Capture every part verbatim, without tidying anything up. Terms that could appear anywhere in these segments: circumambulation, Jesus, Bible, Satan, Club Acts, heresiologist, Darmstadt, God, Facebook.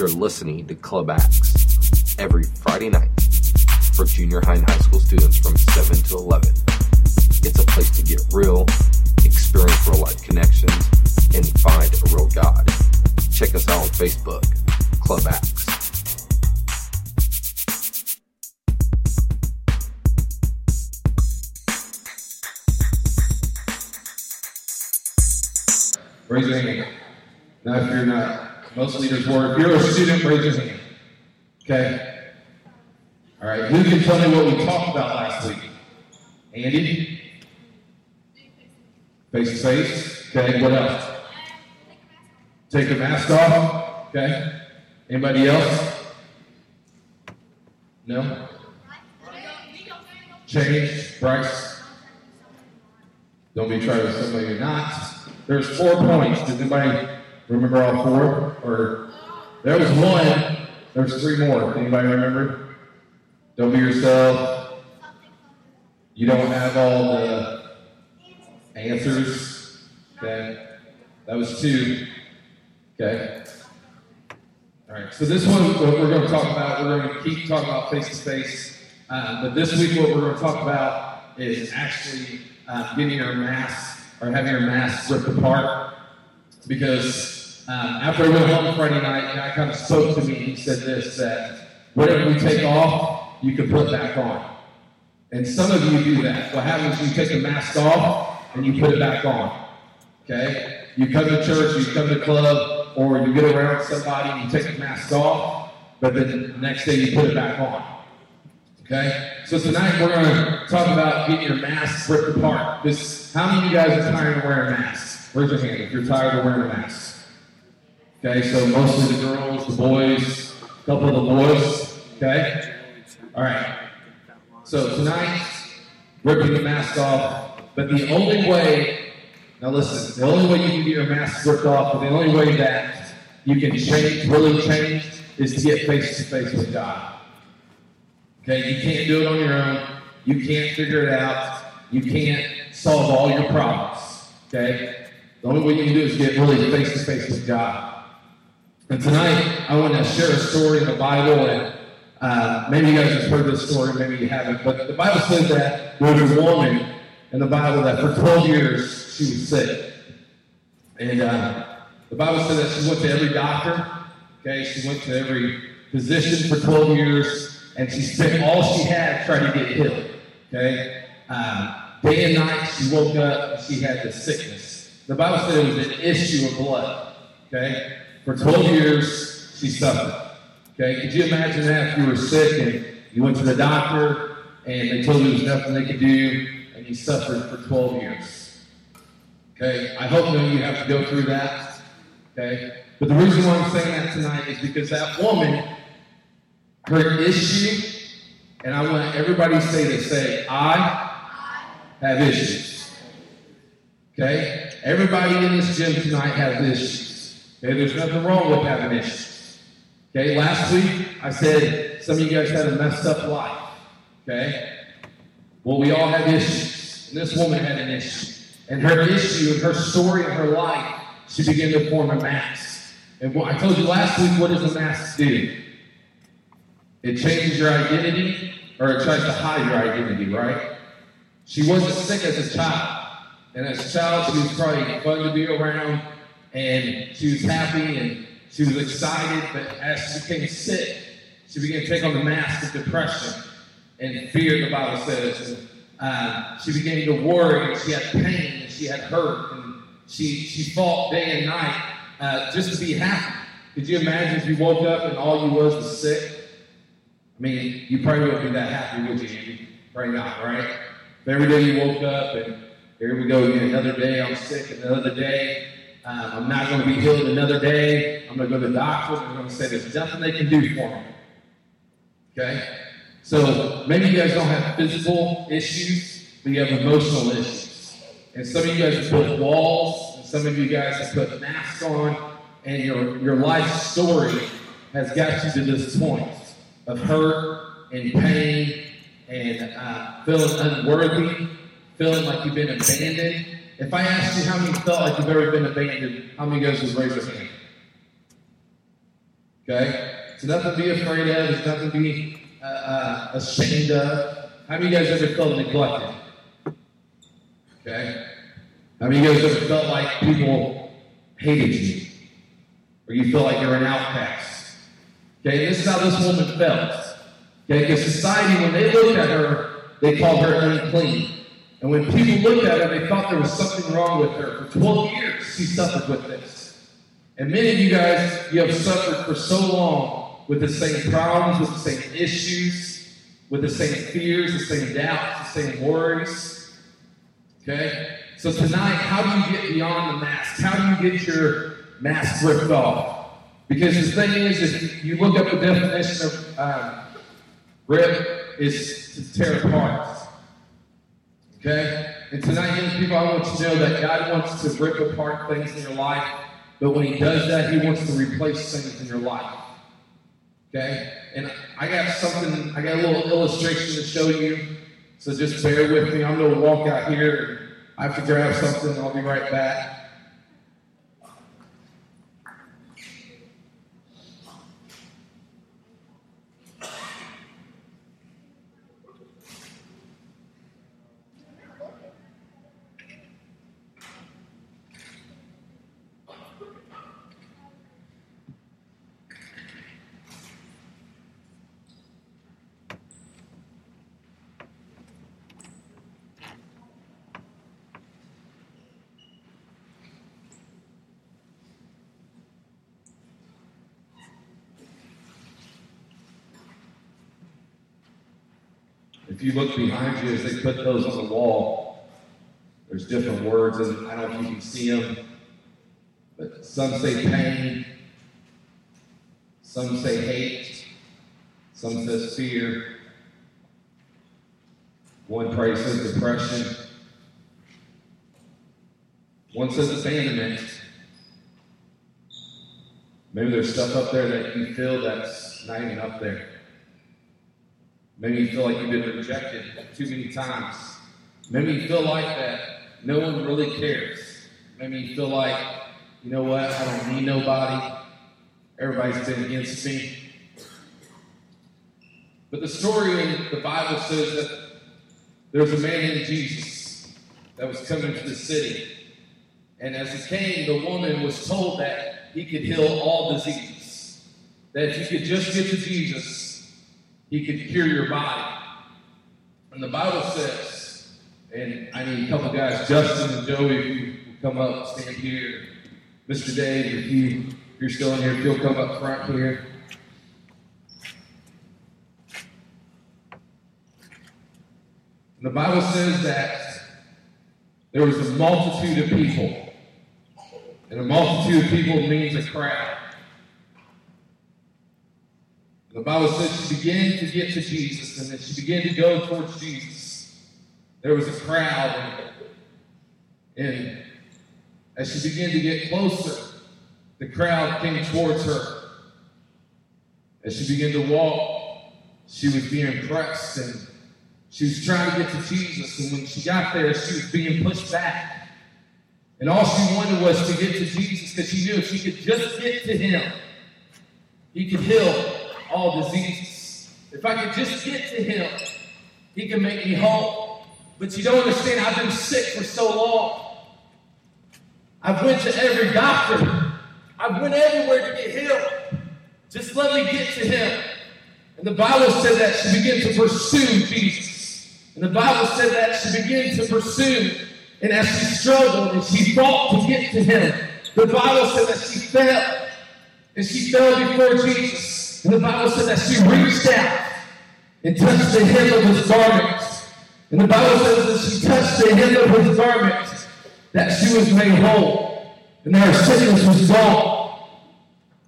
You're listening to Club Acts every Friday night for junior high and high school students from seven to eleven. It's a place to get real, experience real-life connections, and find a real God. Check us out on Facebook, Club Acts. Raise your hand. Now, if you're not, most leaders were. If you're a student, raise your hand. Okay? All right. Who can tell me what we talked about last week? Andy? Face to face. Okay. What else? Take a mask off. Okay. Anybody else? No? Change. Bryce? Don't be trying to somebody you're not. There's four points. Does anybody remember all four? Or there was one. There's three more. Anybody remember? Don't be yourself. You don't have all the answers. Okay. That was two. Okay. All right. So this one, what we're going to talk about, we're going to keep talking about face-to-face. Uh, but this week, what we're going to talk about is actually uh, getting our masks. Or having our masks ripped apart, because um, after I went home Friday night, and I kind of spoke to me, he said this, that whatever we take off, you can put back on. And some of you do that. What happens is you take a mask off, and you put it back on, okay? You come to church, you come to club, or you get around somebody, and you take a mask off, but then the next day you put it back on, okay? So tonight we're going to talk about getting your masks ripped apart. This, how many of you guys are tired of wearing masks? Raise your hand if you're tired of wearing a mask. Okay, so mostly the girls, the boys, a couple of the boys. Okay? All right. So tonight, ripping the mask off. But the only way, now listen, the only way you can get your mask ripped off, and the only way that you can change, really change, is to get face to face with God. Okay, you can't do it on your own. You can't figure it out. You can't solve all your problems. Okay? The only way you can do is get really face-to-face with God. And tonight, I want to share a story in the Bible, and uh, maybe you guys have heard this story, maybe you haven't, but the Bible says that there was a woman in the Bible that for twelve years she was sick. And uh, the Bible says that she went to every doctor. Okay, she went to every physician for twelve years. And she spent all she had trying to get healed, okay? Um, day and night, she woke up, and she had this sickness. The Bible said it was an issue of blood, okay? For twelve years, she suffered, okay? Could you imagine that if you were sick and you went to the doctor and they told you there was nothing they could do and you suffered for twelve years, okay? I hope none of you have to go through that, okay? But the reason why I'm saying that tonight is because that woman, her issue, and I want everybody to say this, say, I have issues. Okay? Everybody in this gym tonight has issues. Okay? There's nothing wrong with having issues. Okay? Last week, I said some of you guys had a messed up life. Okay? Well, we all have issues. And this woman had an issue. And her issue, and her story of her life, she began to form a mask. And what I told you last week, what does a mask do? It changes your identity, or it tries to hide your identity, right? She wasn't sick as a child. And as a child, she was probably fun to be around, and she was happy, and she was excited. But as she became sick, she began to take on the mask of depression and fear, the Bible says. And, uh, she began to worry, and she had pain, and she had hurt, and she, she fought day and night uh, just to be happy. Could you imagine if you woke up and all you was was sick? I mean, you probably wouldn't be that happy, would you, Andy? Probably not, right? But every day you woke up, and here we go again, another day, I'm sick, another day, um, I'm not going to be healed another day, I'm going to go to the doctor, and I'm going to say there's nothing they can do for me. Okay? So maybe you guys don't have physical issues, but you have emotional issues. And some of you guys have put walls, and some of you guys have put masks on, and your, your life story has got you to this point of hurt and pain and uh, feeling unworthy, feeling like you've been abandoned. If I asked you how many felt like you've ever been abandoned, how many of you guys would raise your hand? Okay? It's nothing to be afraid of. It's nothing to be uh, uh, ashamed of. How many of you guys ever felt neglected? Okay? How many of you guys ever felt like people hated you? Or you felt like you were an outcast? Okay? This is how this woman felt. Okay? Because society, when they looked at her, they called her unclean. And when people looked at her, they thought there was something wrong with her. For twelve years, she suffered with this. And many of you guys, you have suffered for so long with the same problems, with the same issues, with the same fears, the same doubts, the same worries. Okay? So tonight, how do you get beyond the mask? How do you get your mask ripped off? Because the thing is, if you look up the definition of uh, rip, is to tear apart. Okay? And tonight, young people, I want you to know that God wants to rip apart things in your life, but when He does that, He wants to replace things in your life. Okay? And I got something, I got a little illustration to show you, so just bear with me. I'm going to walk out here. I have to grab something. I'll be right back. If you look behind you as they put those on the wall, there's different words, and I don't know if you can see them, but some say pain, some say hate, some says fear, one prayer says depression, one says abandonment. Maybe there's stuff up there that you feel that's not even up there. Maybe you feel like you've been rejected too many times. Maybe you feel like that no one really cares. Maybe you feel like, you know what, I don't need nobody. Everybody's been against me. But the story in the Bible says that there was a man named Jesus that was coming to the city. And as he came, the woman was told that he could heal all diseases. That if you could just get to Jesus, He could cure your body. And the Bible says, and I need a couple guys, Justin and Joey, if you come up, stand here. Mister Dave, if, you, if you're still in here, if you'll come up front here. And the Bible says that there was a multitude of people. And a multitude of people means a crowd. The Bible says she began to get to Jesus, and then she began to go towards Jesus. There was a crowd, and as she began to get closer, the crowd came towards her. As she began to walk, she was being pressed, and she was trying to get to Jesus, and when she got there, she was being pushed back. And all she wanted was to get to Jesus, because she knew if she could just get to Him, He could heal all diseases. If I could just get to Him, He can make me whole. But you don't understand, I've been sick for so long. I've went to every doctor. I've went everywhere to get healed. Just let me get to Him. And the Bible said that she began to pursue Jesus. And the Bible said that she began to pursue. And as she struggled and she fought to get to Him, the Bible said that she fell. And she fell before Jesus. And the Bible said that she reached out and touched the hem of His garments. And the Bible says that she touched the hem of His garments, that she was made whole, and that her sickness was gone.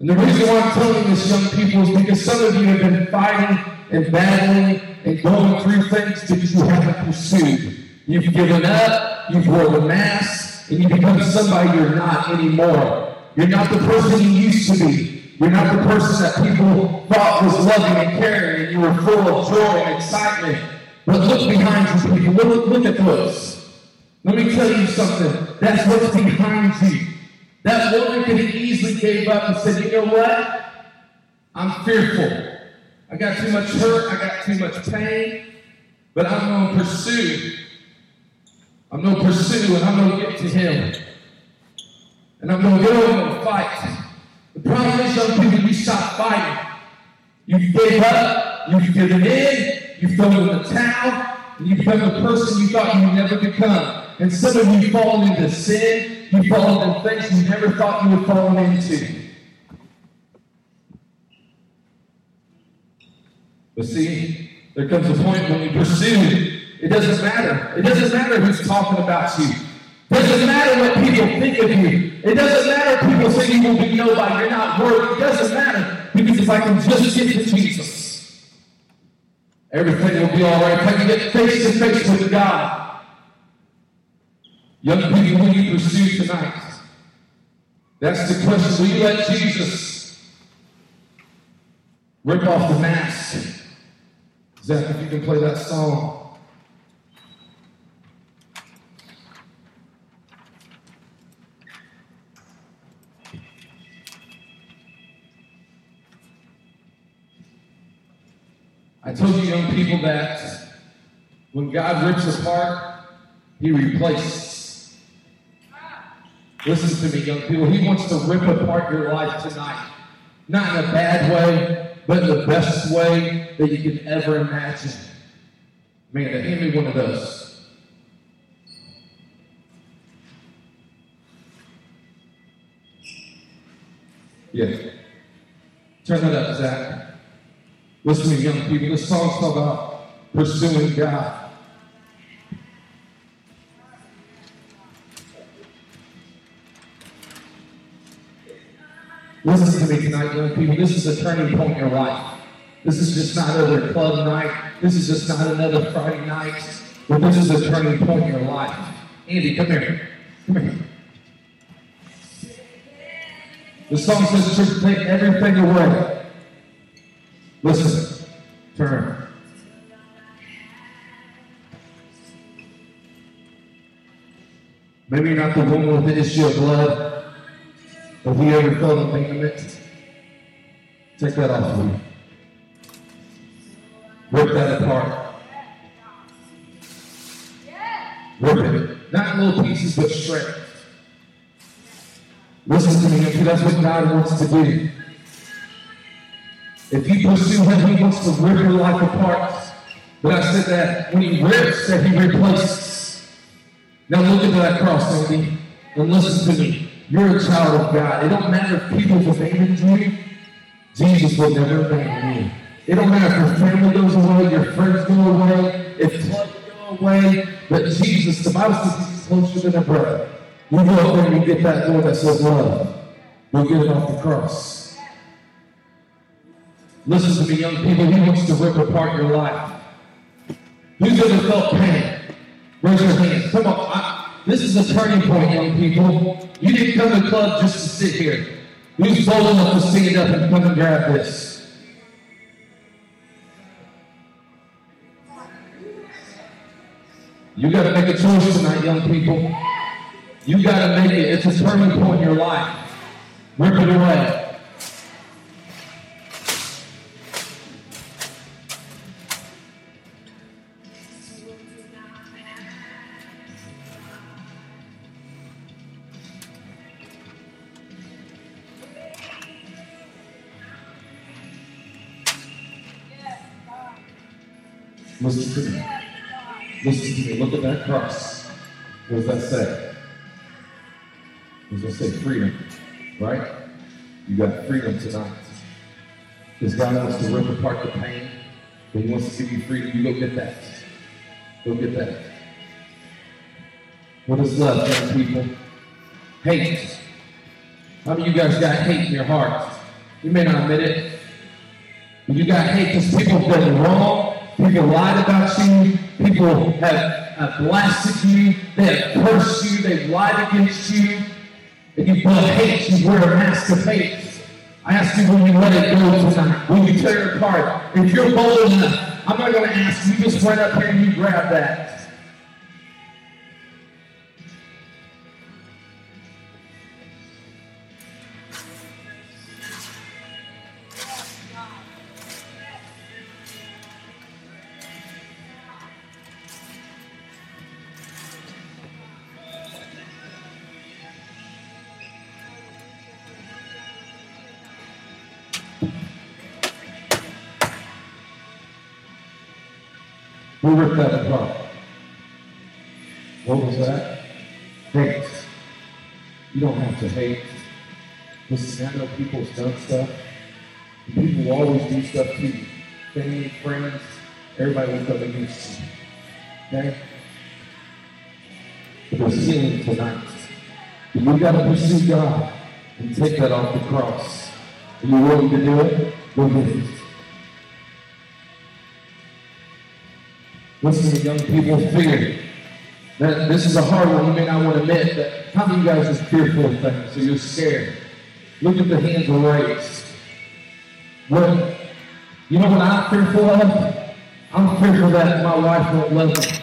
And the reason why I'm telling this, young people, is because some of you have been fighting and battling and going through things that you haven't pursued. You've given up, you've worn the mask, and you become somebody you're not anymore. You're not the person you used to be. You're not the person that people thought was loving and caring, and you were full of joy and excitement. But look behind you, people. Look, look at those. Let me tell you something. That's what's behind you. That woman could have easily gave up and said, you know what? I'm fearful. I got too much hurt. I got too much pain. But I'm going to pursue. I'm going to pursue and I'm going to get to him. And I'm going to go and I'm going to fight. The problem is, some people, you stop fighting. You give up. You've given in. You've thrown in the towel. And you become the person you thought you would never become. And some of you fall into sin. You fall into things you never thought you would fall into. But see, there comes a point when you pursue it. It doesn't matter. It doesn't matter who's talking about you. It doesn't matter what people think of you. It doesn't matter if people say you will be nobody. You're not worthy. It doesn't matter. Because if I can just get to Jesus, everything will be all right. If I can get face to face with God. Young people, will you pursue tonight? That's the question. Will you let Jesus rip off the mask? Zach, if you can play that song. I told you, young people, that when God rips us apart, he replaces. Listen to me, young people. He wants to rip apart your life tonight. Not in a bad way, but in the best way that you can ever imagine. Man, hand me one of those. Yeah. Turn it up, Zach. Listen to me, young people. This song's about pursuing God. Listen to me tonight, young people. This is a turning point in your life. This is just not another club night. This is just not another Friday night. But this is a turning point in your life. Andy, come here. Come here. The song says, "Just take everything away." Listen, turn. Maybe not the woman with the issue of blood, but whoever felt the pain of it, take that off of you. Rip that apart. Rip it. Not in little pieces, but straight. Listen to me, because that's what God wants to do. If you pursue him, he wants to rip your life apart. But I said that when he rips, that he replaces. Now look at that cross, Andy, and listen to me. You're a child of God. It don't matter if people abandon you. Jesus will never abandon you. It don't matter if your family goes away, your friends go away, if club go away. But Jesus, the Bible says he's closer than a brother. You go up there and you get that door that says love. You'll get it off the cross. Listen to me, young people. He wants to rip apart your life. Who's ever felt pain? Raise your hand. Come on. I, this is a turning point, young people. You didn't come to the club just to sit here. Who's bold enough to stand up and come and grab this? You got to make a choice tonight, young people. You got to make it. It's a turning point in your life. Rip it away. Listen to me. Listen to me. Look at that cross. What does that say? It does that say freedom, right? You got freedom tonight. Because God wants to rip apart the pain, but he wants to give you freedom. You go get that. Go get that. What is love, young people? Hate. How many of you guys got hate in your heart? You may not admit it. But you got hate because people have done wrong. People lied about you. People have, have blasted you. They have cursed you. They've lied against you. And you love hate. You wear a mask of hate. I ask you, will you let it go tonight? Will you tear it apart? If you're bold enough, I'm not going to ask you. Just run up here and you grab that. Who ripped that apart? What was that? Hate. You don't have to hate. Listen, I know people's done stuff. People will always do stuff to you. Family, friends, everybody will come against you. Okay? But we're sinning tonight. And you've got to pursue God and take that off the cross. Are you willing to do it? Go get it. Listen to young people, fear. That, this is a hard one. You may not want to admit that. How many of you guys is fearful of things? So you're scared. Look at the hands raised. Well, you know what I'm fearful of? I'm fearful that my wife won't love me.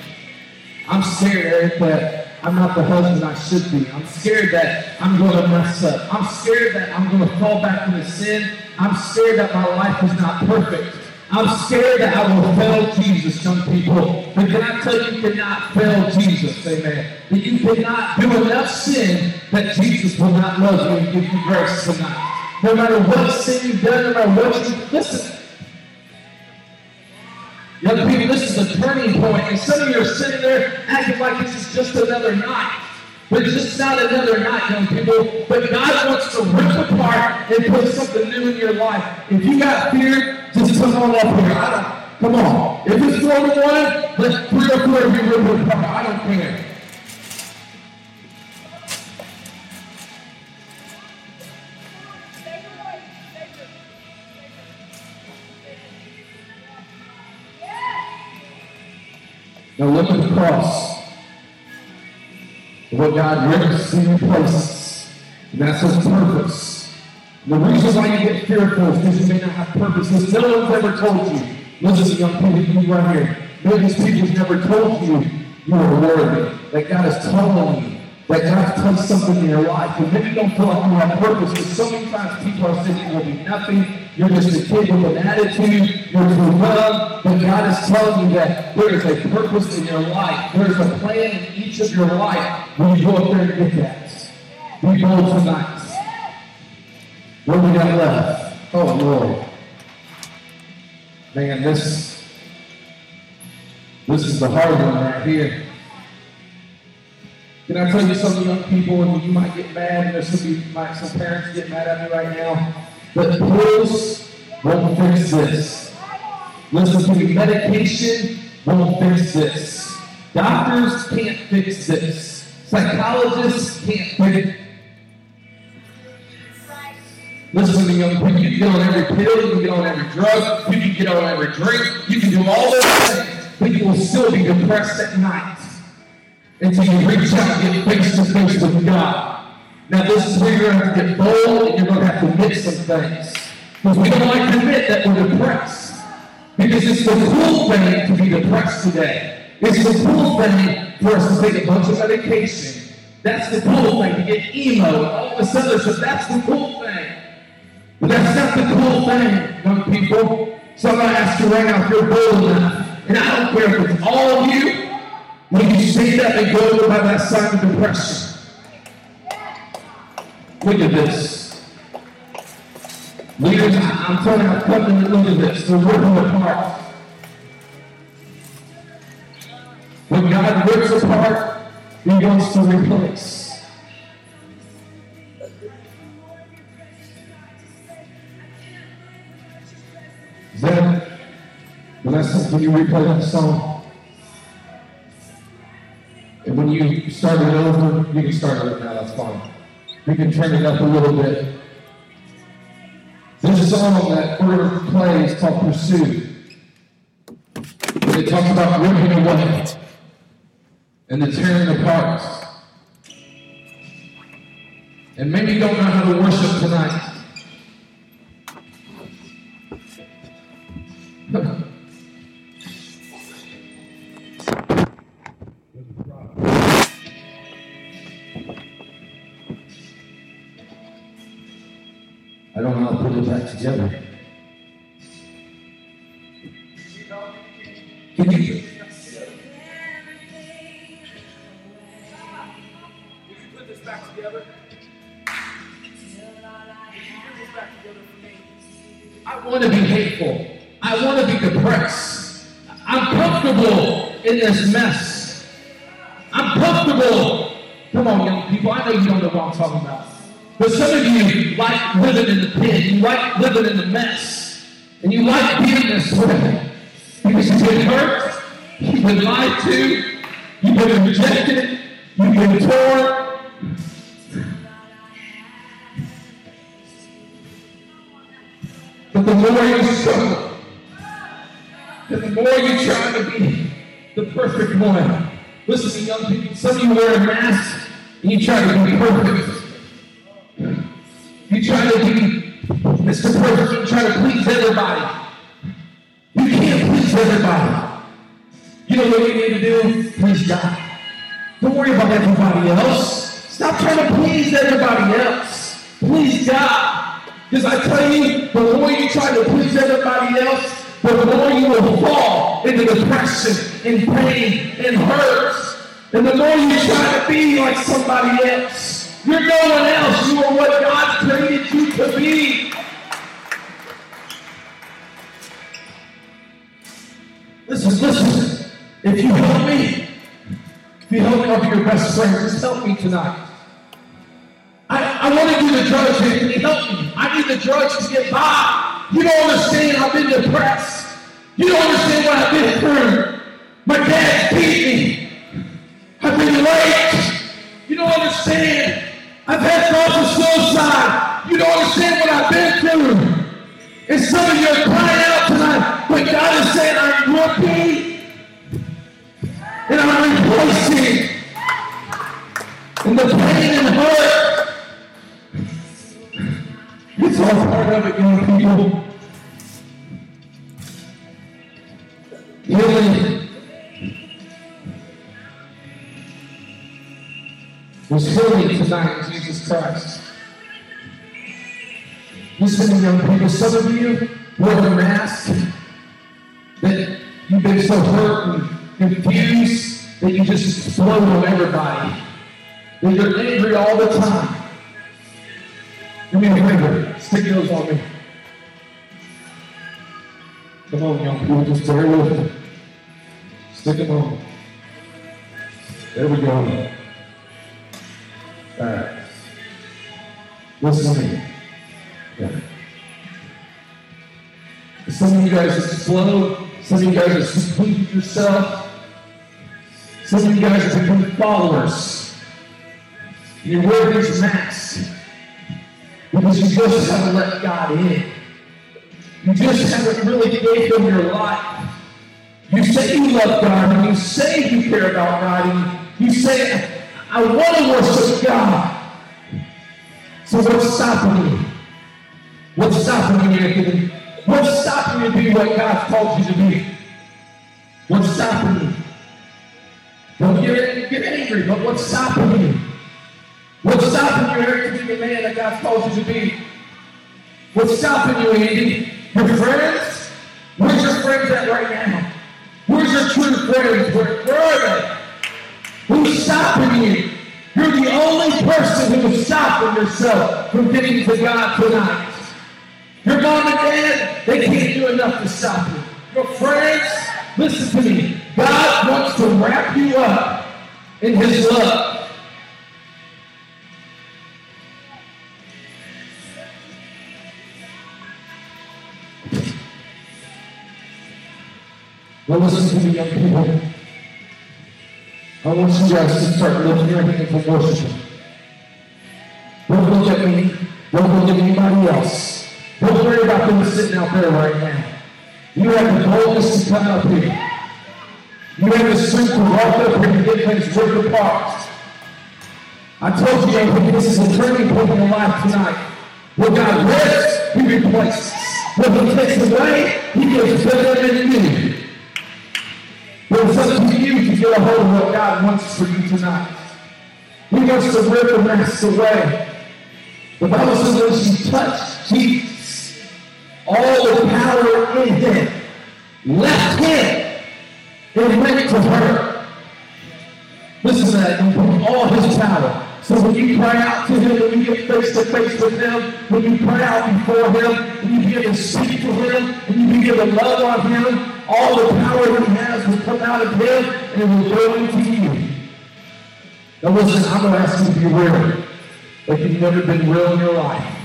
I'm scared that I'm not the husband I should be. I'm scared that I'm going to mess up. I'm scared that I'm going to fall back into sin. I'm scared that my life is not perfect. I'm scared that I will fail Jesus, some people. But can I tell you, you cannot fail Jesus, amen. That you cannot do enough sin that Jesus will not love you and give you grace tonight. No matter what sin you've done, no matter what you, listen. Young people, this is a turning point. And some of you are sitting there acting like this is just another night. But it's just not another night, young people. But God wants to rip apart and put something new in your life. If you got fear, just come on up here. I don't, come on. If it's one to one, let three or four of you rip apart. I don't care. Now look at the cross. What God rips in your places. And that's His purpose. And the reason why you get fearful is because you may not have purpose. Because no one's ever told you. Listen, young people, you right here. Maybe these people's never told you you are worthy. That God has told you. That God's placed something in your life. And maybe you don't feel like you have purpose. Because so many times people are saying you will be nothing. You're just a kid with an attitude. You're too loved. But God is telling you that there is a purpose in your life. There is a plan in each of your life. When you go up there and get that, we go tonight. What do we got left? Oh, Lord. Man, this, this is the hard one right here. Can I tell you something, young people, and you might get mad, and there's some, you might, some parents get mad at me right now. But pills won't fix this. Listen to me, medication won't fix this. Doctors can't fix this. Psychologists can't fix it. Listen to me, young people, you can get on every pill, you can get on every drug, you can get on every drink, you can do all those things, but you will still be depressed at night until you reach out and get face to face with God. Now this is where you're going to have to get bold and you're going to have to admit some things. Because we don't like to admit that we're depressed. Because it's the cool thing to be depressed today. It's the cool thing for us to take a bunch of medication. That's the cool thing, to get emo. All of a sudden, so that's the cool thing. But that's not the cool thing, young people. So I'm going to ask you right now if you're bold enough. And I don't care if it's all of you. When you see that, they go over by that sign of depression. Look at this. Leaders, I'm telling you, I'm coming to look at this. They're ripping apart. When God rips apart, He wants to replace. Is that blessing? When you replay that song, and when you start it over, you can start it now. That's fine. We can turn it up a little bit. This song that we're going to play is called Pursue. It talks about ripping away and the tearing apart. And maybe you don't know how to worship tonight. I don't know how to put it back together. Can you? Put this back together? I want to be hateful. I want to be depressed. I'm comfortable in this mess. I'm comfortable. Come on, young people. I know you don't know what I'm talking about. But some of you like living in the pit. You like living in the mess. And you like being this way. You've been hurt. You've been lied to. You've been rejected. You've been torn. But the more you struggle, and the more you try to be the perfect one. Listen to young people. Some of you wear a mask and you try to be perfect. You try to be Mister Perfect. You try to please everybody. You can't please everybody. You know what you need to do? Please God. Don't worry about everybody else. Stop trying to please everybody else. Please God. Because I tell you, the more you try to please everybody else, the more you will fall into depression and pain and hurt. And the more you try to be like somebody else, you're no one else. You are what God created you to be. Listen, listen. If you help me, if you help me up your best friend, just help me tonight. I, I want to do the drugs here. Can you help me? I need the drugs to get by. You don't understand. I've been depressed. You don't understand what I've been through. My dad beat me. I've been raped. You don't understand. I've had thoughts of suicide. You don't understand what I've been through. And some of you are crying out tonight, but God is saying, I'm looking and I'm replacing. And the pain and hurt, it's all part of it, young people. Healing was healing tonight in Jesus Christ. Listen, young people, some of you wear a mask that you've been so hurt and confused that you just explode on everybody. That you're angry all the time. Give me a finger. Stick those on me. Come on, young people, just bear with me. Stick them on. There we go. All right. Listen to me. Yeah. Some of you guys are slow. Some of you guys are sleeping yourself. Some of you guys are becoming followers. You're wearing these masks because you just haven't let God in. You just haven't really gave Him your life. You say you love God, and you say you care about God, and you say, I want to worship God. So what's stopping you? What's stopping you, Anthony? What's stopping you to be what God's called you to be? What's stopping you? Don't get, get angry, but what's stopping you? What's stopping you, Eric, to be the man that God's called you to be? What's stopping you, Andy? Your friends? Where's your friends at right now? Where's your true friends? Where, where are they? Who's stopping you? You're the only person who's stopping yourself from getting to God tonight. Your mom and dad, they can't do enough to stop you. Your friends, listen to me. God wants to wrap you up in His love. Now listen to me, young people. I want you guys to start lifting your hands and worship. Don't look at me. Don't look at anybody else. Don't worry about them sitting out there right now. You have the boldness to come up here. You have the strength to walk up here and get things ripped apart. I told you, this is a turning point in life tonight. What God rips, He replaces. What He takes away, He gives better than you. But it's up to you to get a hold of what God wants for you tonight. He wants to rip the mess away. The Bible says that if you touch Jesus, all the power in Him left Him and went to her. Listen to that. And put all His power. So when you cry out to Him, when you get face to face with Him, when you cry out before Him, when you begin to speak to Him, when you begin to love on Him, All the power he has was come out of him and it will go into you. Now listen, I'm going to ask you to be real. Like you've never been real in your life.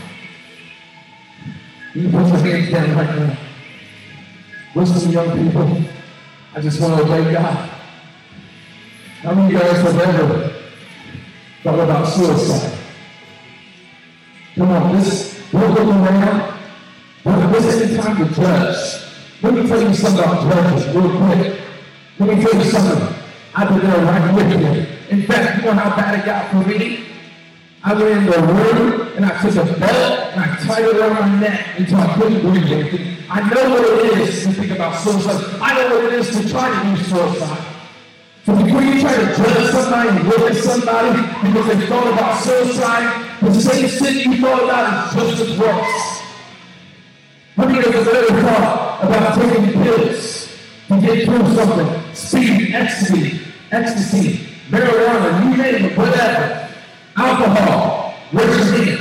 You can put your hands down right now. Listen, young people. I just want to obey God. How many of you guys have ever thought about suicide? Come on, this, we're looking around. This isn't time to judge. Let me tell you something about judges real quick. Let me tell you something. I've been there right with you. In fact, you know how bad it got for me? I went in the room and I took a belt and I tied it around my neck until I couldn't breathe anything. I know what it is to think about suicide. I know what it is to try to do suicide. So before you try to judge somebody and look at somebody because they thought about suicide, the same sin you thought about is just as worse. How many of us have ever thought about taking pills to get through something? Speed, ecstasy, ecstasy, marijuana, you name it, whatever. Alcohol, what is it?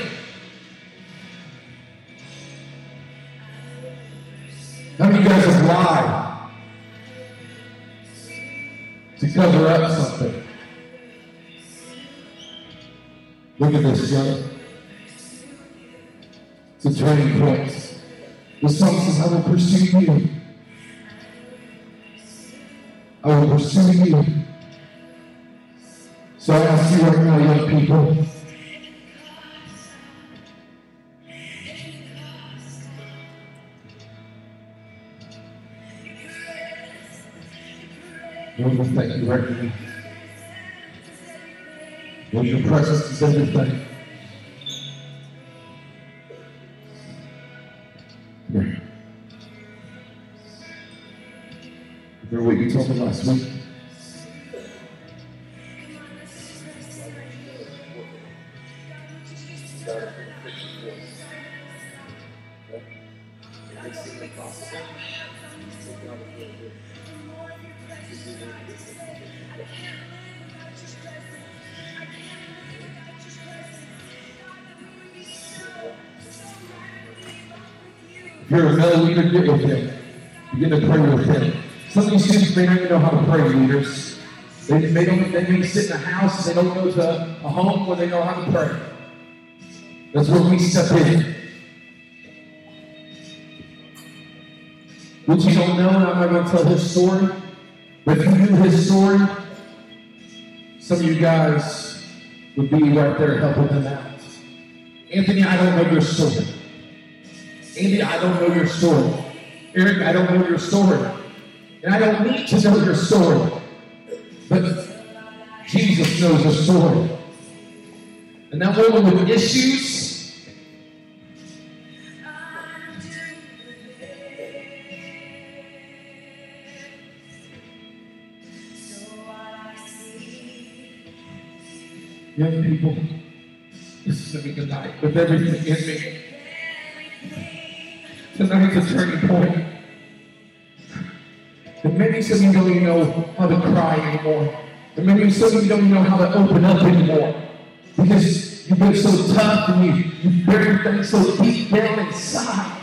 How many of you guys have lied to cover up something? Look at this, young. It's a turning point. The song says, I will pursue you. I will pursue you. So I ask you right now, young people. Lord, we thank you right now. Lord, your presence is everything. Remember what you told me last week? If you're a male leader, get with him. Begin to pray with him. Some of these students may not even know how to pray, leaders. They, they, don't, they may sit in a house, they don't go to a home where they know how to pray. That's where we step in. What you don't know, and I'm not going to tell his story, but if you knew his story, some of you guys would be right there helping him out. Anthony, I don't know your story. Andy, I don't know your story. Eric, I don't know your story. And I don't need to know your story, but Jesus knows your story. And that woman with issues, young people, listen to me tonight. With everything in me, tonight's a turning point. And many of you don't even know how to cry anymore. And many of you don't even know how to open up anymore. Because you've been so tough and you, you've buried things so deep down inside.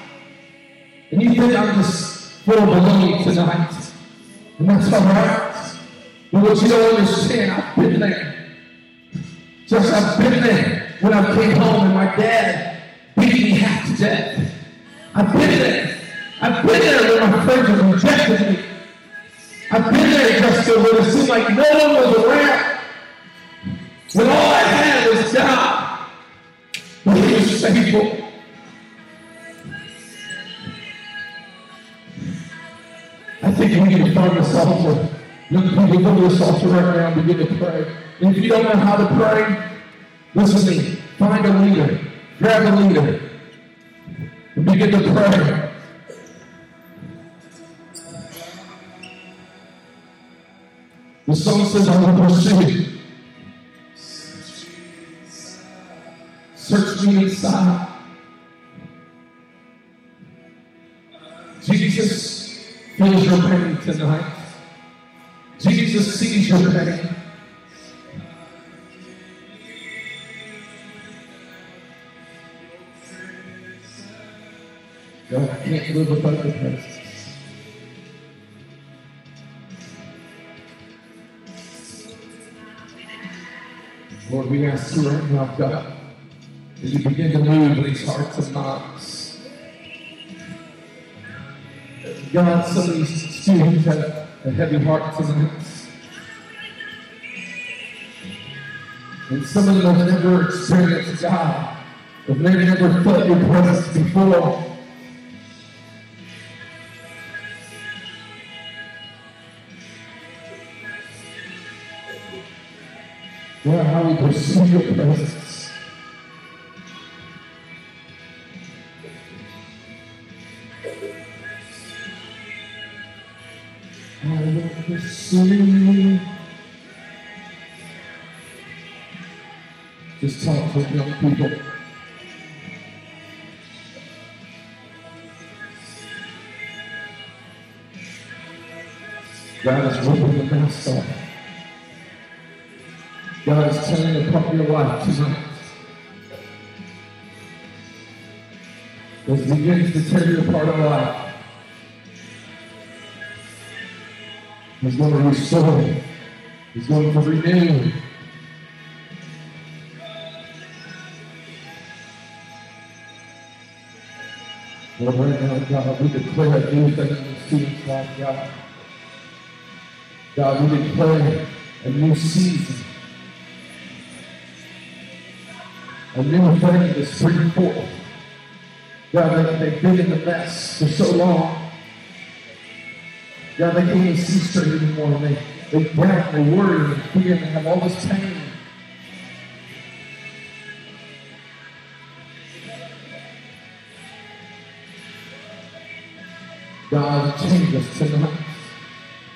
And you think I'm just full of baloney tonight. And that's all right. But what you don't understand, I've been there. Just I've been there when I came home and my dad beat me half to death. I've been there. I've been there when my friends have rejected me. I've been there, Justin, when it seemed like no one was around. When all I had was God. But he was faithful. I think we need to find this altar. Young people, go to this altar right now and begin to pray. And if you don't know how to pray, listen to me. Find a leader. Grab a leader. And begin to pray. The song says, I will pursue you. Search me inside. Jesus feels your pain tonight. Jesus sees your pain. God, I can't live without your presence. Lord, we ask you right now, God, as you begin to move in these hearts and minds. God, some of these students have a heavy heart tonight. And some of them have never experienced God, have maybe never felt your presence before. Lord, how we pursue your presence. I will pursue you. Just talk to young people. God is ripping the mask off. God is turning the part of your life tonight. As He begins to tear you apart of life, He's going to restore. He's going to renew. Lord, right now, God, we declare a new thing in the students' life, God. God, we declare a new season. A new thing is springing forth. God, they, they've been in the mess for so long. God, they can't even see straight anymore. They, they doubt, they worry, they fear, and they have all this pain. God, change us tonight.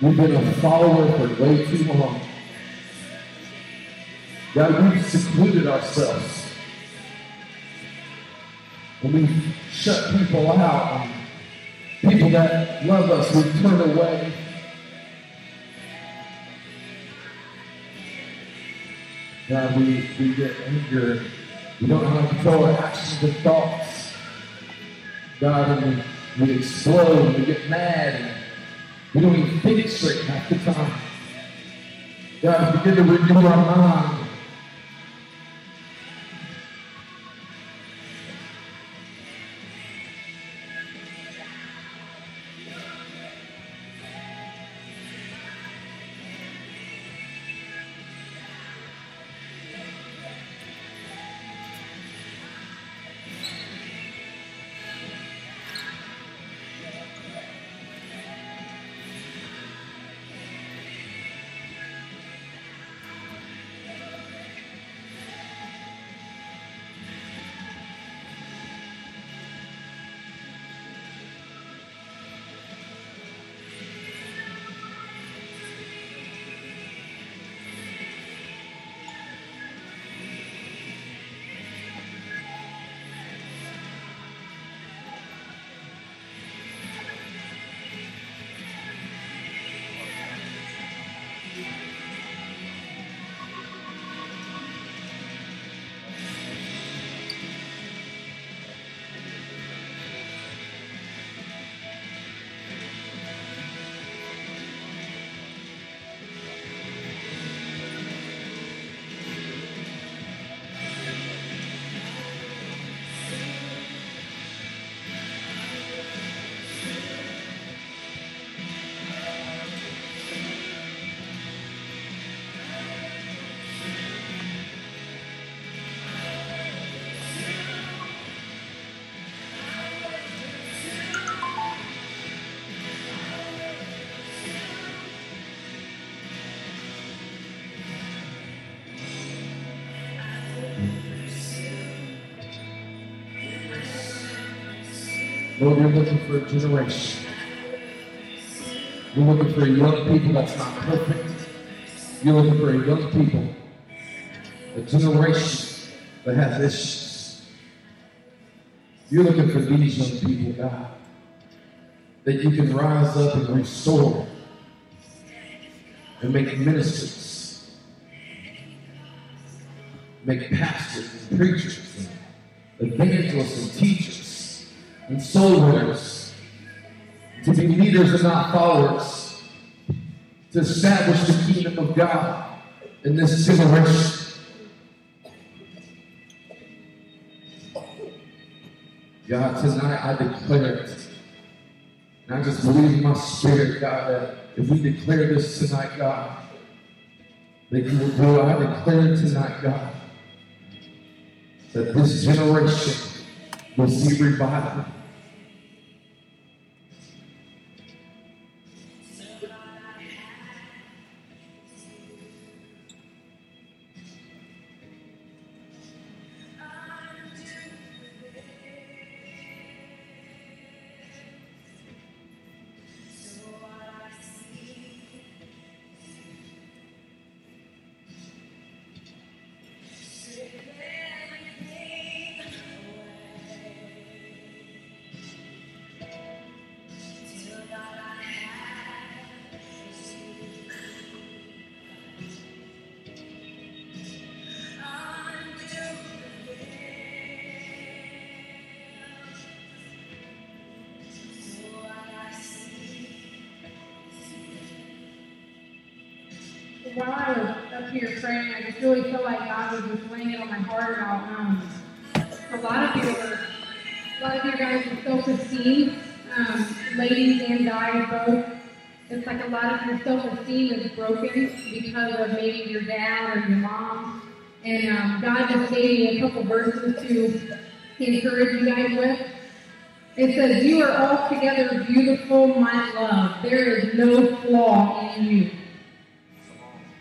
We've been a follower for way too long. God, we've secluded ourselves. When we shut people out, people that love us, we turn away. God, we, we get anger. We don't know how to control our actions and thoughts. God, and we, we explode, and we get mad, and we don't even think straight half the time. God, we begin to renew our mind. Lord, we're looking for a generation. We're looking for a young people that's not perfect. You're looking for a young people, a generation that has issues. You're looking for these young people, God, that you can rise up and restore and make ministers, make pastors and preachers and evangelists and teachers and soul winners, to be leaders and not followers, to establish the kingdom of God in this generation. God, tonight I declare it. And I just believe in my spirit, God, that if we declare this tonight, God, that you will go. I declare tonight, God, that this generation will see revival. While I was up here praying, I just really feel like God was just laying it on my heart about um, a lot of you, are, a lot of you guys with self-esteem, um, ladies and guys both. It's like a lot of your self-esteem is broken because of maybe your dad or your mom. And um, God just gave me a couple verses to encourage you guys with. It says, "You are altogether beautiful, my love. There is no flaw in you."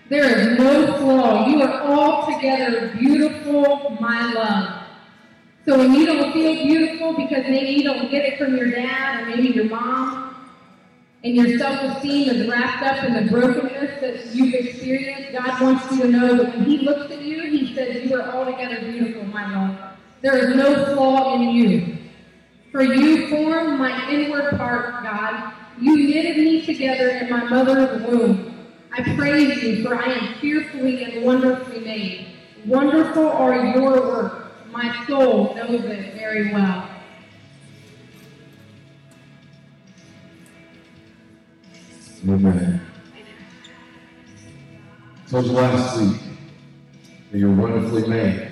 There is no flaw. You are altogether beautiful, my love. So when you don't feel beautiful because maybe you don't get it from your dad or maybe your mom, and your self-esteem is wrapped up in the brokenness that you've experienced, God wants you to know that when he looks at you, he says, "You are altogether beautiful, my love. There is no flaw in you. For you formed my inward part, God. You knitted me together in my mother's womb. I praise you, for I am fearfully and wonderfully made. Wonderful are your works. My soul knows it very well." Amen. I told you last week that you're wonderfully made.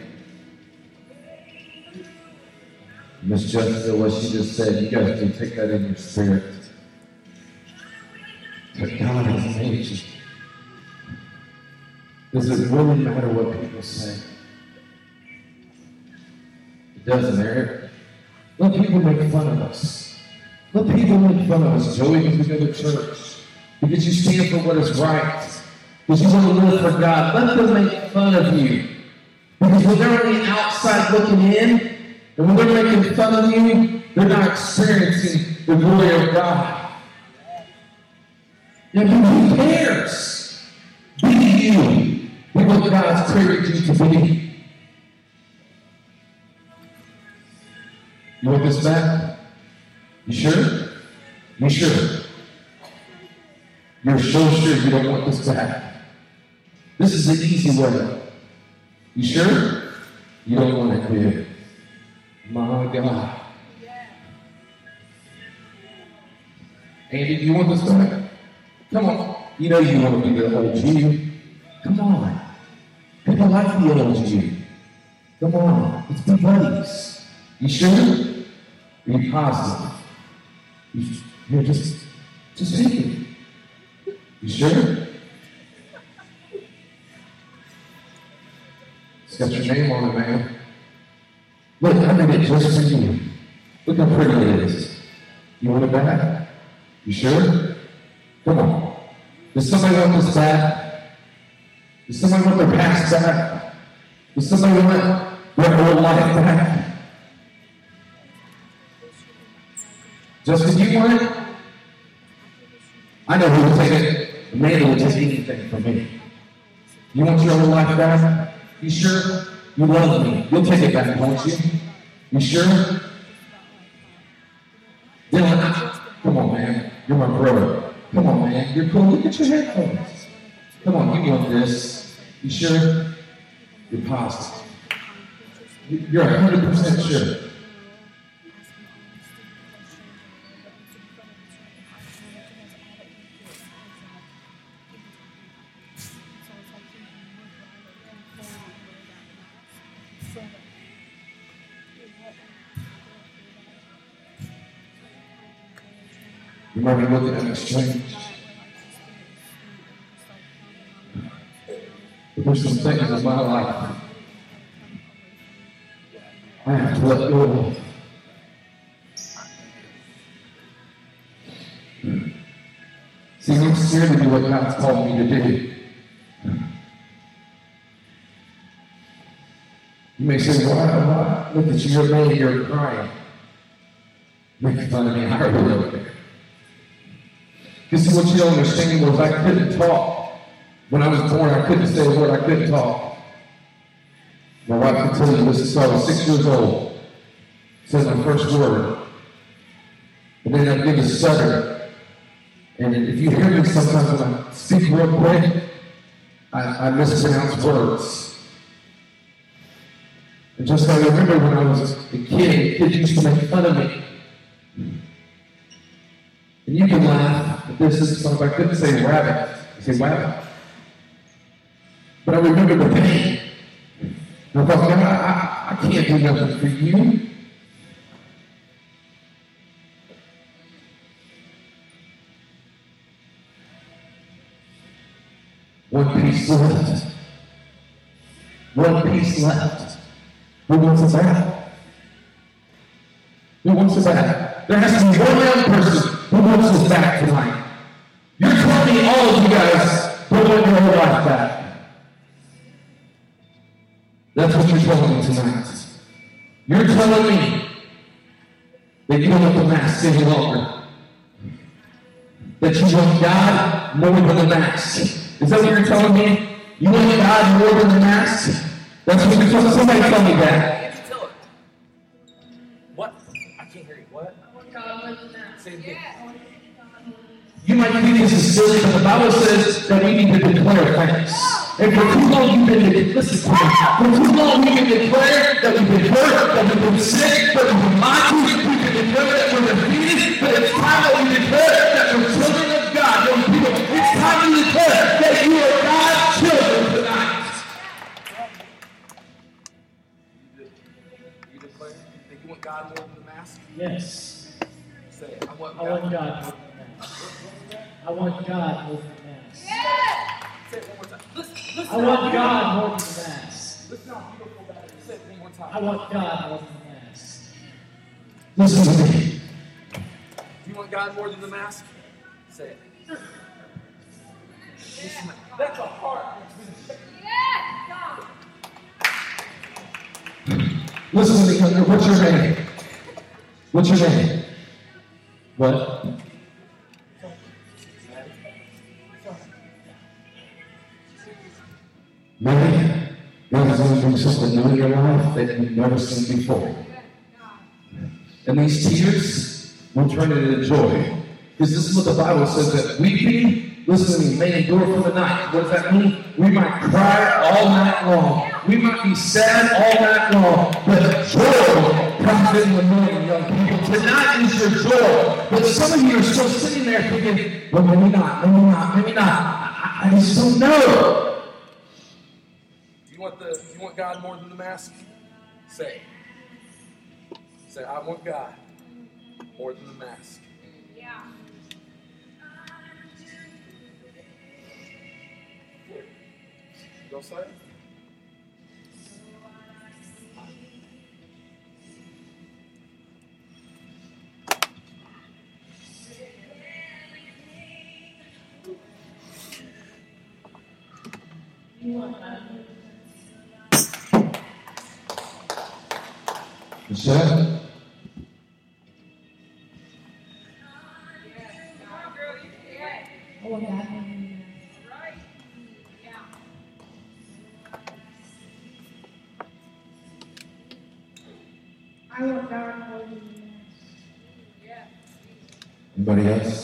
Miss Jessica, what she just said, you guys can take that in your spirit. But God has made you. Does it really matter what people say? It doesn't, Eric. Let people make fun of us. Let people make fun of us. Joey, you go to church because you stand for what is right. Because you want to live for God. Let them make fun of you. Because when they're on the outside looking in, and when they're making fun of you, they're not experiencing the glory of God. Now, who cares? Be you. Be what God has created you to be. You want this back? You sure? You sure? You're so sure you don't want this back. This is the easy way. You sure? You don't want it here. My God. Andy, do you want this back? Come on. You know you want to be the old you. Come on. People like the old you. Come on. Let's be buddies. You sure? Are you positive? You're just, just thinking. You sure? It's got your name on it, man. Look, I made it just for you. Look how pretty it is. You want it back? You sure? Come on. Does somebody want this back? Does somebody want their past back? Does somebody want their whole life back? Justin, you want it? I know who will take it. Amanda will take anything from me. You want your whole life back? You sure? You love me. You'll take it back, won't you? You sure? Dylan, come on, man. You're my brother. Come on, man. You're cool. Look at your headphones. Come on, you want this. You sure? You're positive. You're one hundred percent sure. You might be looking at this change. There's some things in my life I have to let go of. See, I'm scared to do what God's called me to do. You may say, why, why? Look at you, you're mad, you're crying. Making fun of me, I heard you over there. This is what you don't understand, was I couldn't talk. When I was born, I couldn't say a word, I couldn't talk. My wife could tell you this is so I was six years old. Says my first word. And then I did a stutter. And if you hear me sometimes when I speak real quick, I, I mispronounce words. And just I remember when I was a kid, kids used to make fun of me. And you can laugh, but this is something I couldn't say rabbit. I say rabbit. But I remember the pain. And I thought, God, I, I, I can't do nothing for you. One piece left. One piece left. Who wants us out? Who wants us out? There has to be one young person who wants us back tonight. You're telling me all of you guys don't want your whole life back. That's what you're telling me tonight. You're telling me that you don't want the mask any longer. That you want God more than the mask. Is that what you're telling me? You want God more than the mask? That's what you're telling somebody tell me that. What? I can't hear you. What? Same thing. You might think this is silly, but the Bible says that we need to declare thanks. And for too long you've been declaring. Listen to me. For too long we've been declaring that we've been hurt, that we've been sick, that we've been mocked, we've been declaring that we're defeated. But it's time that we declare that we're children of God, young people. It's time to declare that you are God's children tonight. God more than the mask? Yes. Say, I want God, I want God more than the mask. I want God more than the mask. Yeah. Say it one more time. Listen, listen I want God more than the mask. Listen how beautiful that is. Say it one more time. I want God more than the mask. Listen to me. Do you want God more than the mask? Say it. Yeah. Listen, that's a heart. Yes, God. Listen to me, younger. What's your name? What's your name? What? Mary, God is going to do something new in your life that you've never seen before. And these tears will turn into joy. Because this is what the Bible says, that weeping, listen to me, may endure for the night. What does that mean? We might cry all night long. We might be sad all night long, but joy comes in the morning, young people. Tonight is your joy. But some of you are still sitting there thinking, well, maybe not, maybe not, maybe not. I, I just don't know. You want the you want God more than the mask? Say. Say, I want God more than the mask. Yeah. Go say it. Michelle? Oh, yeah. Right. Yeah. I want God more than the mask. Yeah. Anybody else?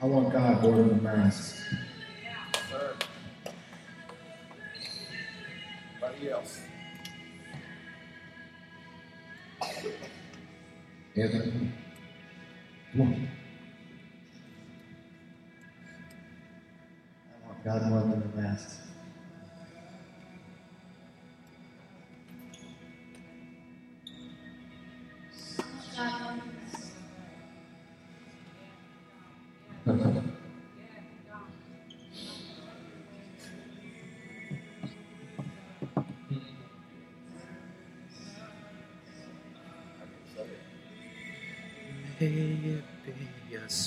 I want God more than the mask. Yeah. Sir. Anybody else? Anthony? Come on. God more than the rest.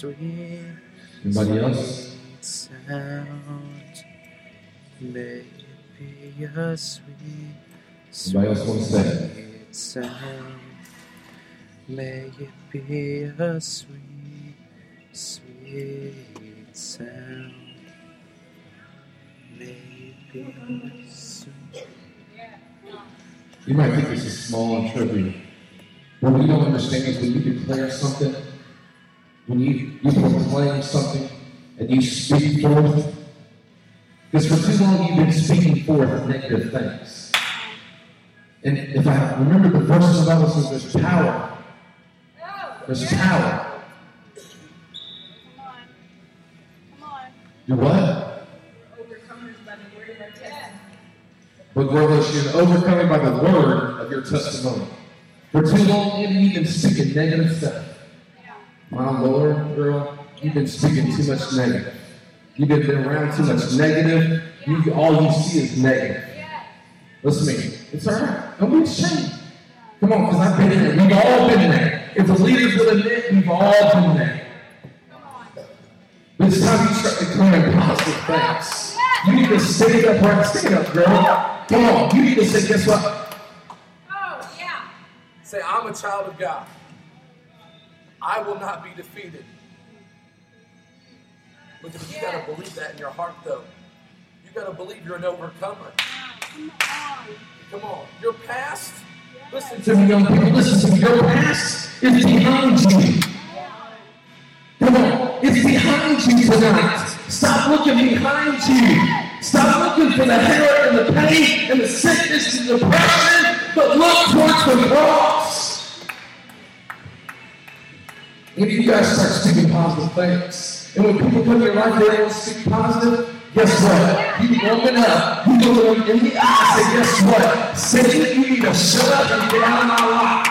Anybody else? Anybody else want to say? May it be a sweet, sweet sound. May it be a sweet. You might think this is small and trivial. What we don't understand is when you declare something, when you, you proclaim something, and you speak forth, because for too long you've been speaking forth negative things. And if I remember the verses of the Bible, says there's power. There's power. Come on. Come on. You're what? We're overcomers by the word of our testimony. But brothers, you're overcoming by the word of your testimony. For too long, you've been speaking negative stuff. Yeah. My Lord, girl, you've been speaking too much negative. You've been around too much negative. Yeah. You, all you see is negative. Yeah. Listen to me. It's all right. Don't be ashamed. Come on, because I've been in it. We've all been in it. If the leaders would admit, we've all done that. But it's time you start declaring positive things. You need to stand up right. Stand up, girl. Come on. You need to say, guess what? Oh, yeah. Say, I'm a child of God. I will not be defeated. But you yeah. got to believe that in your heart, though. You got to believe you're an overcomer. Come on. Come on. Your past... Listen to me, young people. Listen to me. Your past is behind you. Come on. It's behind you tonight. Stop looking behind you. Stop looking for the hurt and the pain and the sickness and the depression, but look towards the cross. When you guys start speaking positive things, and when people come to your life, they don't speak positive. Guess what? You open up. You look them in the eye and say, guess what? Satan, you need to shut up and get out of my life.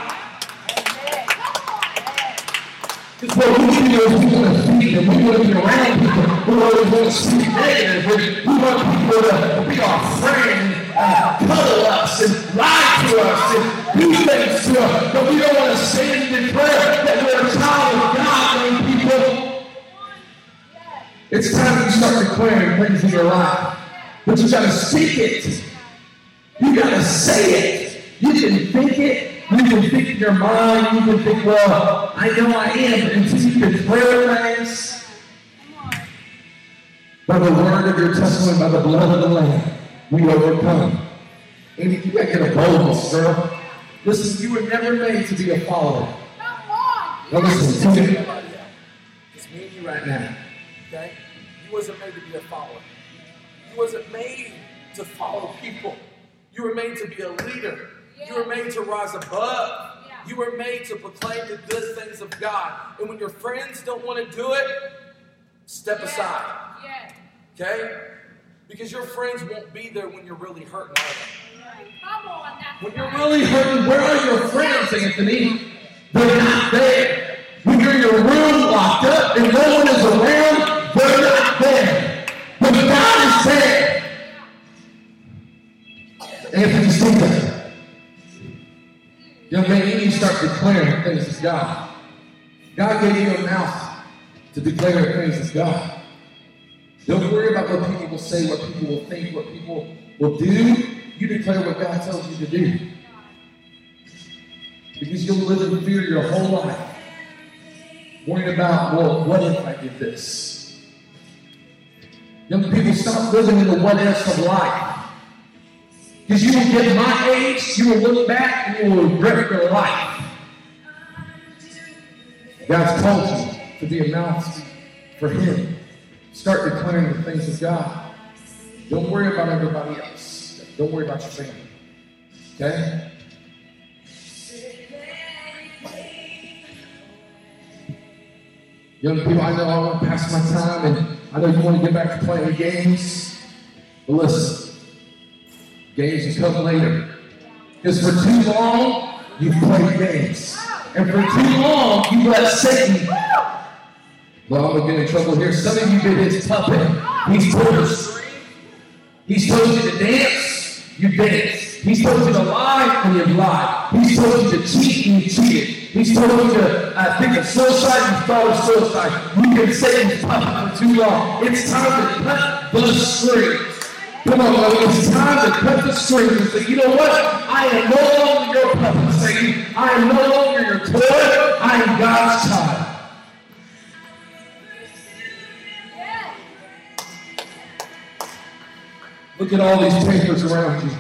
Because what we need to do is we want to feed them. We want to be around people. We want to speak negative. We want people to be our friend, uh, cuddle us and lie to us and do things to us. But we don't want to stand in prayer that we're a child of God and people. It's time you start declaring things in your life. But you gotta speak it. You gotta say it. You can think it. You can think in your mind. You can think, well, I know I am. Until you declare things. By the word of your testimony, by the blood of the Lamb, we overcome. And you gotta get a boldness, girl. Listen, you were never made to be a follower. Now listen to me. It's me and you right now. Okay? You wasn't made to be a follower. You wasn't made to follow people. You were made to be a leader. Yeah. You were made to rise above. Yeah. You were made to proclaim the good things of God. And when your friends don't want to do it, step yeah. aside. Yeah. Okay? Because your friends won't be there when you're really hurting. Right. Come on, that's when you're really hurting, where are your friends, Anthony? They're not there. When you're in your room locked up and no one is around, they're not there. But God is there. Anthony, see that. Young man, you need to start declaring things to God. God gave you a mouth to declare things to God. Don't worry about what people will say, what people will think, what people will do. You declare what God tells you to do. Because you'll live in fear your whole life. Worrying about, well, what if I did this? Young people, stop living in the what-ifs of life. Because you will get my age, you will look back, and you will regret your life. God's called you to be a mouth for Him. Start declaring the things of God. Don't worry about everybody else. Don't worry about your family. Okay? Young people, I know I want to pass my time, and I know you want to get back to playing games. But listen, games will come later. Because for too long, you played games. And for too long, you let Satan. Well, I'm going to get in trouble here. Some of you been his puppet. He's told us. He's told you to dance. You dance. He's told you to lie, and you lied. He's told you to cheat, and you cheated. He's told you to uh, think of suicide, you thought of suicide. You've been Satan's puppet for too long. It's time to cut the strings. Come on, brother. It's time to cut the strings and say, you know what? I am no longer your puppet, Satan. I am no longer your toy. I am God's child. Look at all these papers around you.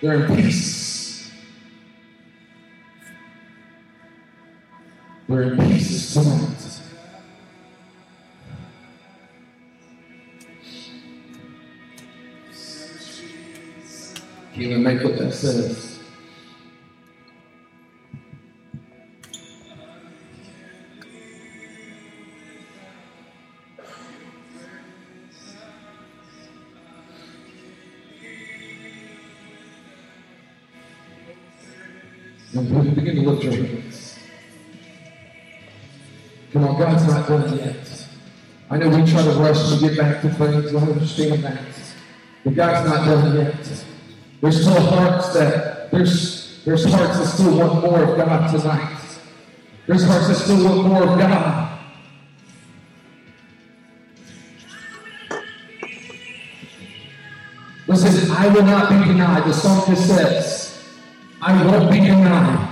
They're in peace. They're in pieces tonight. Can't even make what that says. And begin to lift your hands. Come on, God's not done yet. I know we try to rush to get back to things. I understand that. But God's not done yet. There's still hearts that, there's, there's hearts that still want more of God tonight. There's hearts that still want more of God. Listen, I will not be denied. The song just says, I won't be denied.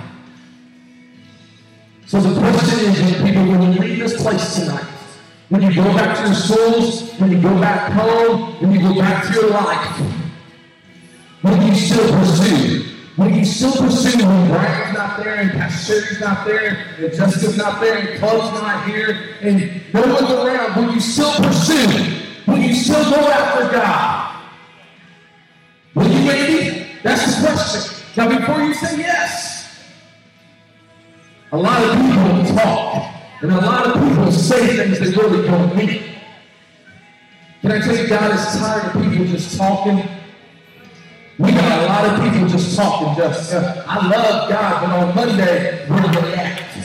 So the question is, young people, when you leave this place tonight, when you go back to your schools, when you go back home, when you go back to your life, what do you still pursue? What do you still pursue when Brian's not there, and Pastor Sherry's not there, and Jessica's not there, and Club's not here, and no one's around? Will you still pursue? Will you still go after God? Will you, maybe? That's the question. Now, before you say yes, a lot of people talk, and a lot of people say things that really don't mean it. Can I tell you, God is tired of people just talking? We got a lot of people just talking, just, uh, I love God, but on Monday, we're going to act.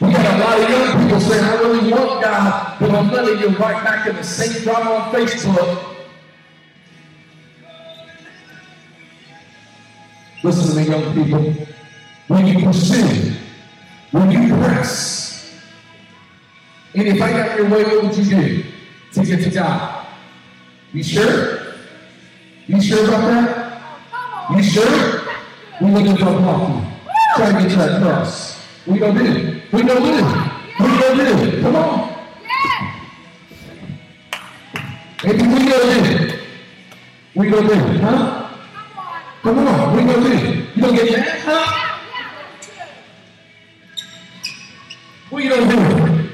We got a lot of young people saying, I really want God, but on Monday, you're right back in the same drama on Facebook. Listen to me, young people. When you pursue, when you press, and if I got your way, what would you do to get to God? You sure? You sure about that? You sure? We're looking for a coffee. Try to get to that cross. We don't do it. We don't do it. We don't do it. Come on. Maybe we don't do it. We don't do it, huh? Come on, we gonna do it. You gonna get mad, huh? What are you gonna do?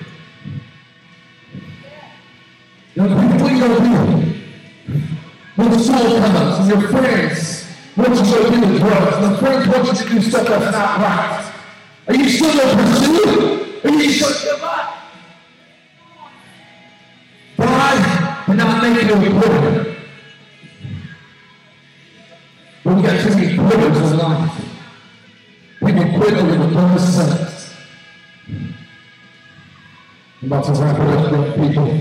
What are you gonna do? When the soul comes and your friends want you to do the drugs, and the friends want you to do stuff that's not right, are you still gonna pursue? Are you still gonna give up? God did not make you a reporter. We got too many quitters in life. People quit over the first sentence. I'm about to wrap it up, young people.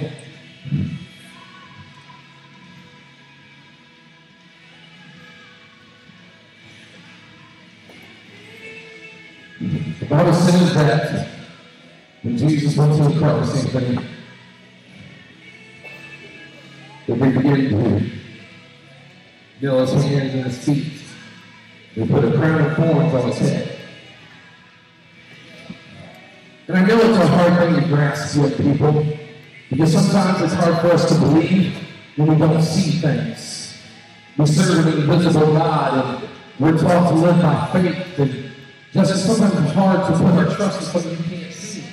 The Bible says that when Jesus went to the cross, the same thing that we begin to do. You know, his hands and his feet. They put a crown of thorns on his head. And I know it's a hard thing to grasp with people, because sometimes it's hard for us to believe when we don't see things. We serve an invisible God, and we're taught to live by faith, and just it's sometimes hard to put our trust in something we can't see.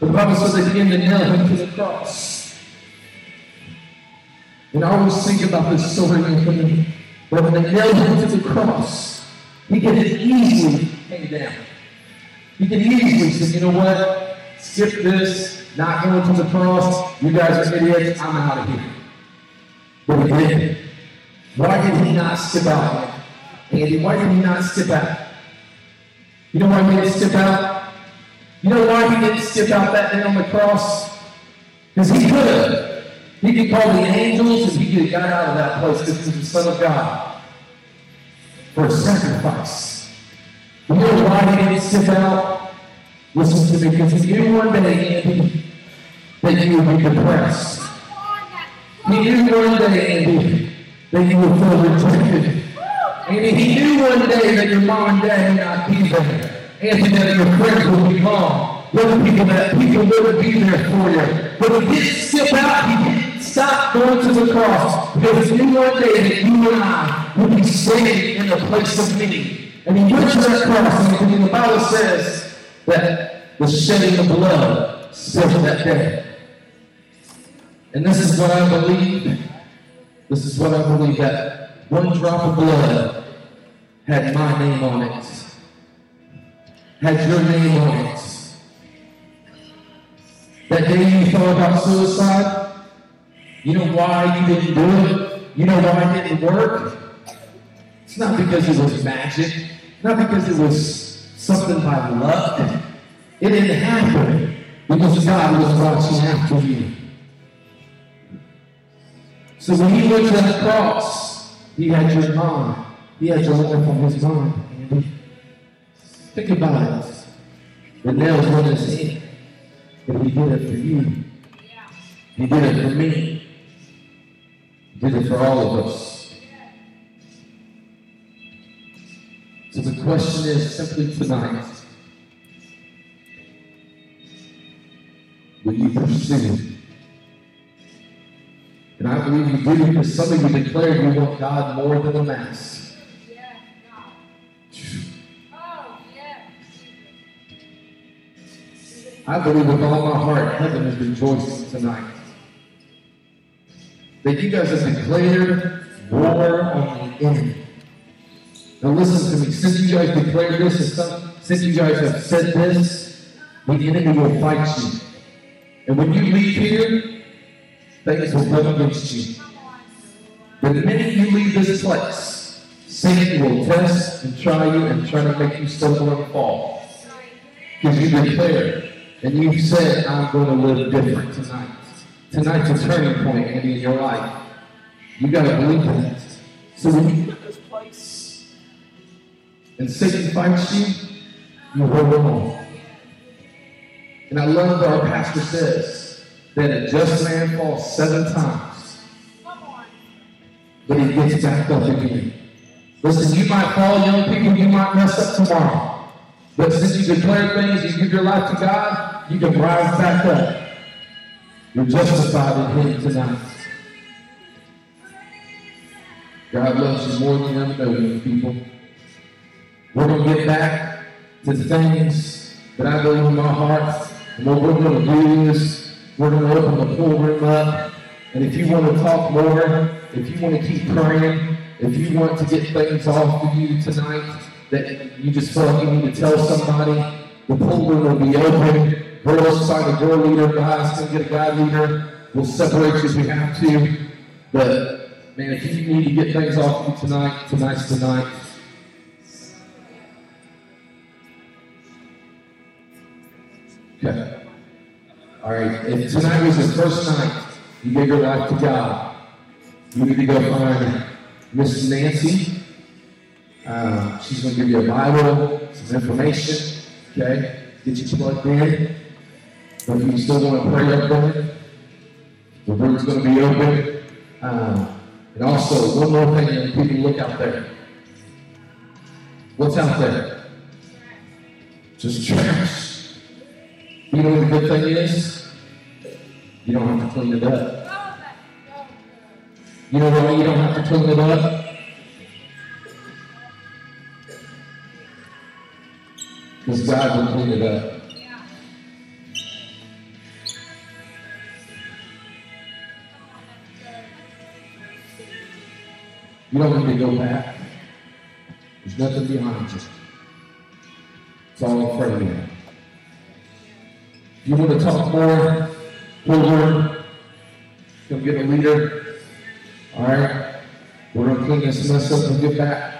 But the Bible says they began to nail him to the cross. And I always think about this story when, when they nailed him to the cross, he could have easily hang down. You can easily say, you know what, skip this, not how it comes across, you guys are idiots, I'm out of here. But we didn't. Why did he not step out? Andy, why did he not step out? You know why he didn't step out? You know why he didn't step out that day on the cross? Because he could have. He could call the angels and he could have got out of that place because he was the Son of God for a sacrifice. You know why he didn't step out? Listen to me, because he knew one day, Andy, that you would be depressed. He knew one day, Andy, that you would feel rejected. Andy, he knew one day that your mom and dad would not be there. Andy, that your friends would be gone. Those people that people wouldn't be there for you. But he didn't step out, he didn't stop going to the cross. Because he knew one day that you and I would be saved in the place of me. And he went to that cross, and the Bible says that the shedding of blood saved that day. And this is what I believe. This is what I believe, that one drop of blood had my name on it, had your name on it. That day you thought about suicide, you know why you didn't do it? You know why it didn't work? It's not because it was magic, not because it was something by luck. It didn't happen because God was watching after you. So when he went to the cross, he had your mind. He had your life on his mind. Andy. Think about it. The nails were on his hand. But he did it for you. He did it for me. He did it for all of us. So the question is simply tonight, will you pursue? And I believe you do, because some of you declared you want God more than the mass. Yeah, oh, yeah. I believe with all my heart, heaven is rejoicing tonight. That you guys have declared war on the enemy. Now listen to me. Since you guys declared this, and some, since you guys have said this, the enemy will fight you. And when you leave here, things will come against you. But the minute you leave this place, Satan will test and try you and try to make you stumble and fall. Because you declared and you said, I'm going to live different tonight. Tonight's a turning point, Andy, in your life. You got to believe that. So when you leave this place and Satan fights you, you hold on. And I love what our pastor says, that a just man falls seven times, but he gets back up again. Listen, you might fall, young people, you might mess up tomorrow. But since you declare things, you give your life to God, you can rise back up. You're justified in him tonight. God loves you more than you ever know, young people. We're going to get back to the things that I believe in my heart. And what we're going to do is, we're going to open the pool room up, and if you want to talk more, if you want to keep praying, if you want to get things off of you tonight that you just feel like you need to tell somebody, the pool room will be open. Girls find a girl leader, guys can get a guy leader. We'll separate you if we have to. But, man, if you need to get things off of you tonight, tonight's tonight. Okay. All right, if tonight was the first night you gave your life to God, you need to go find Miss Nancy. Uh, she's going to give you a Bible, some information, okay? Get you plugged in. But if you still want to pray up there, the room's going to be open. Uh, and also, one more thing, young people, look out there. What's out there? Just trash. You know what the good thing is? You don't have to clean it up. You know why you don't have to clean it up? Because God will clean it up. You don't need to go back. There's nothing behind you. It's all in front of you. You want to talk more? Pull over. Come get a leader. All right. We're going to clean this mess up and get back.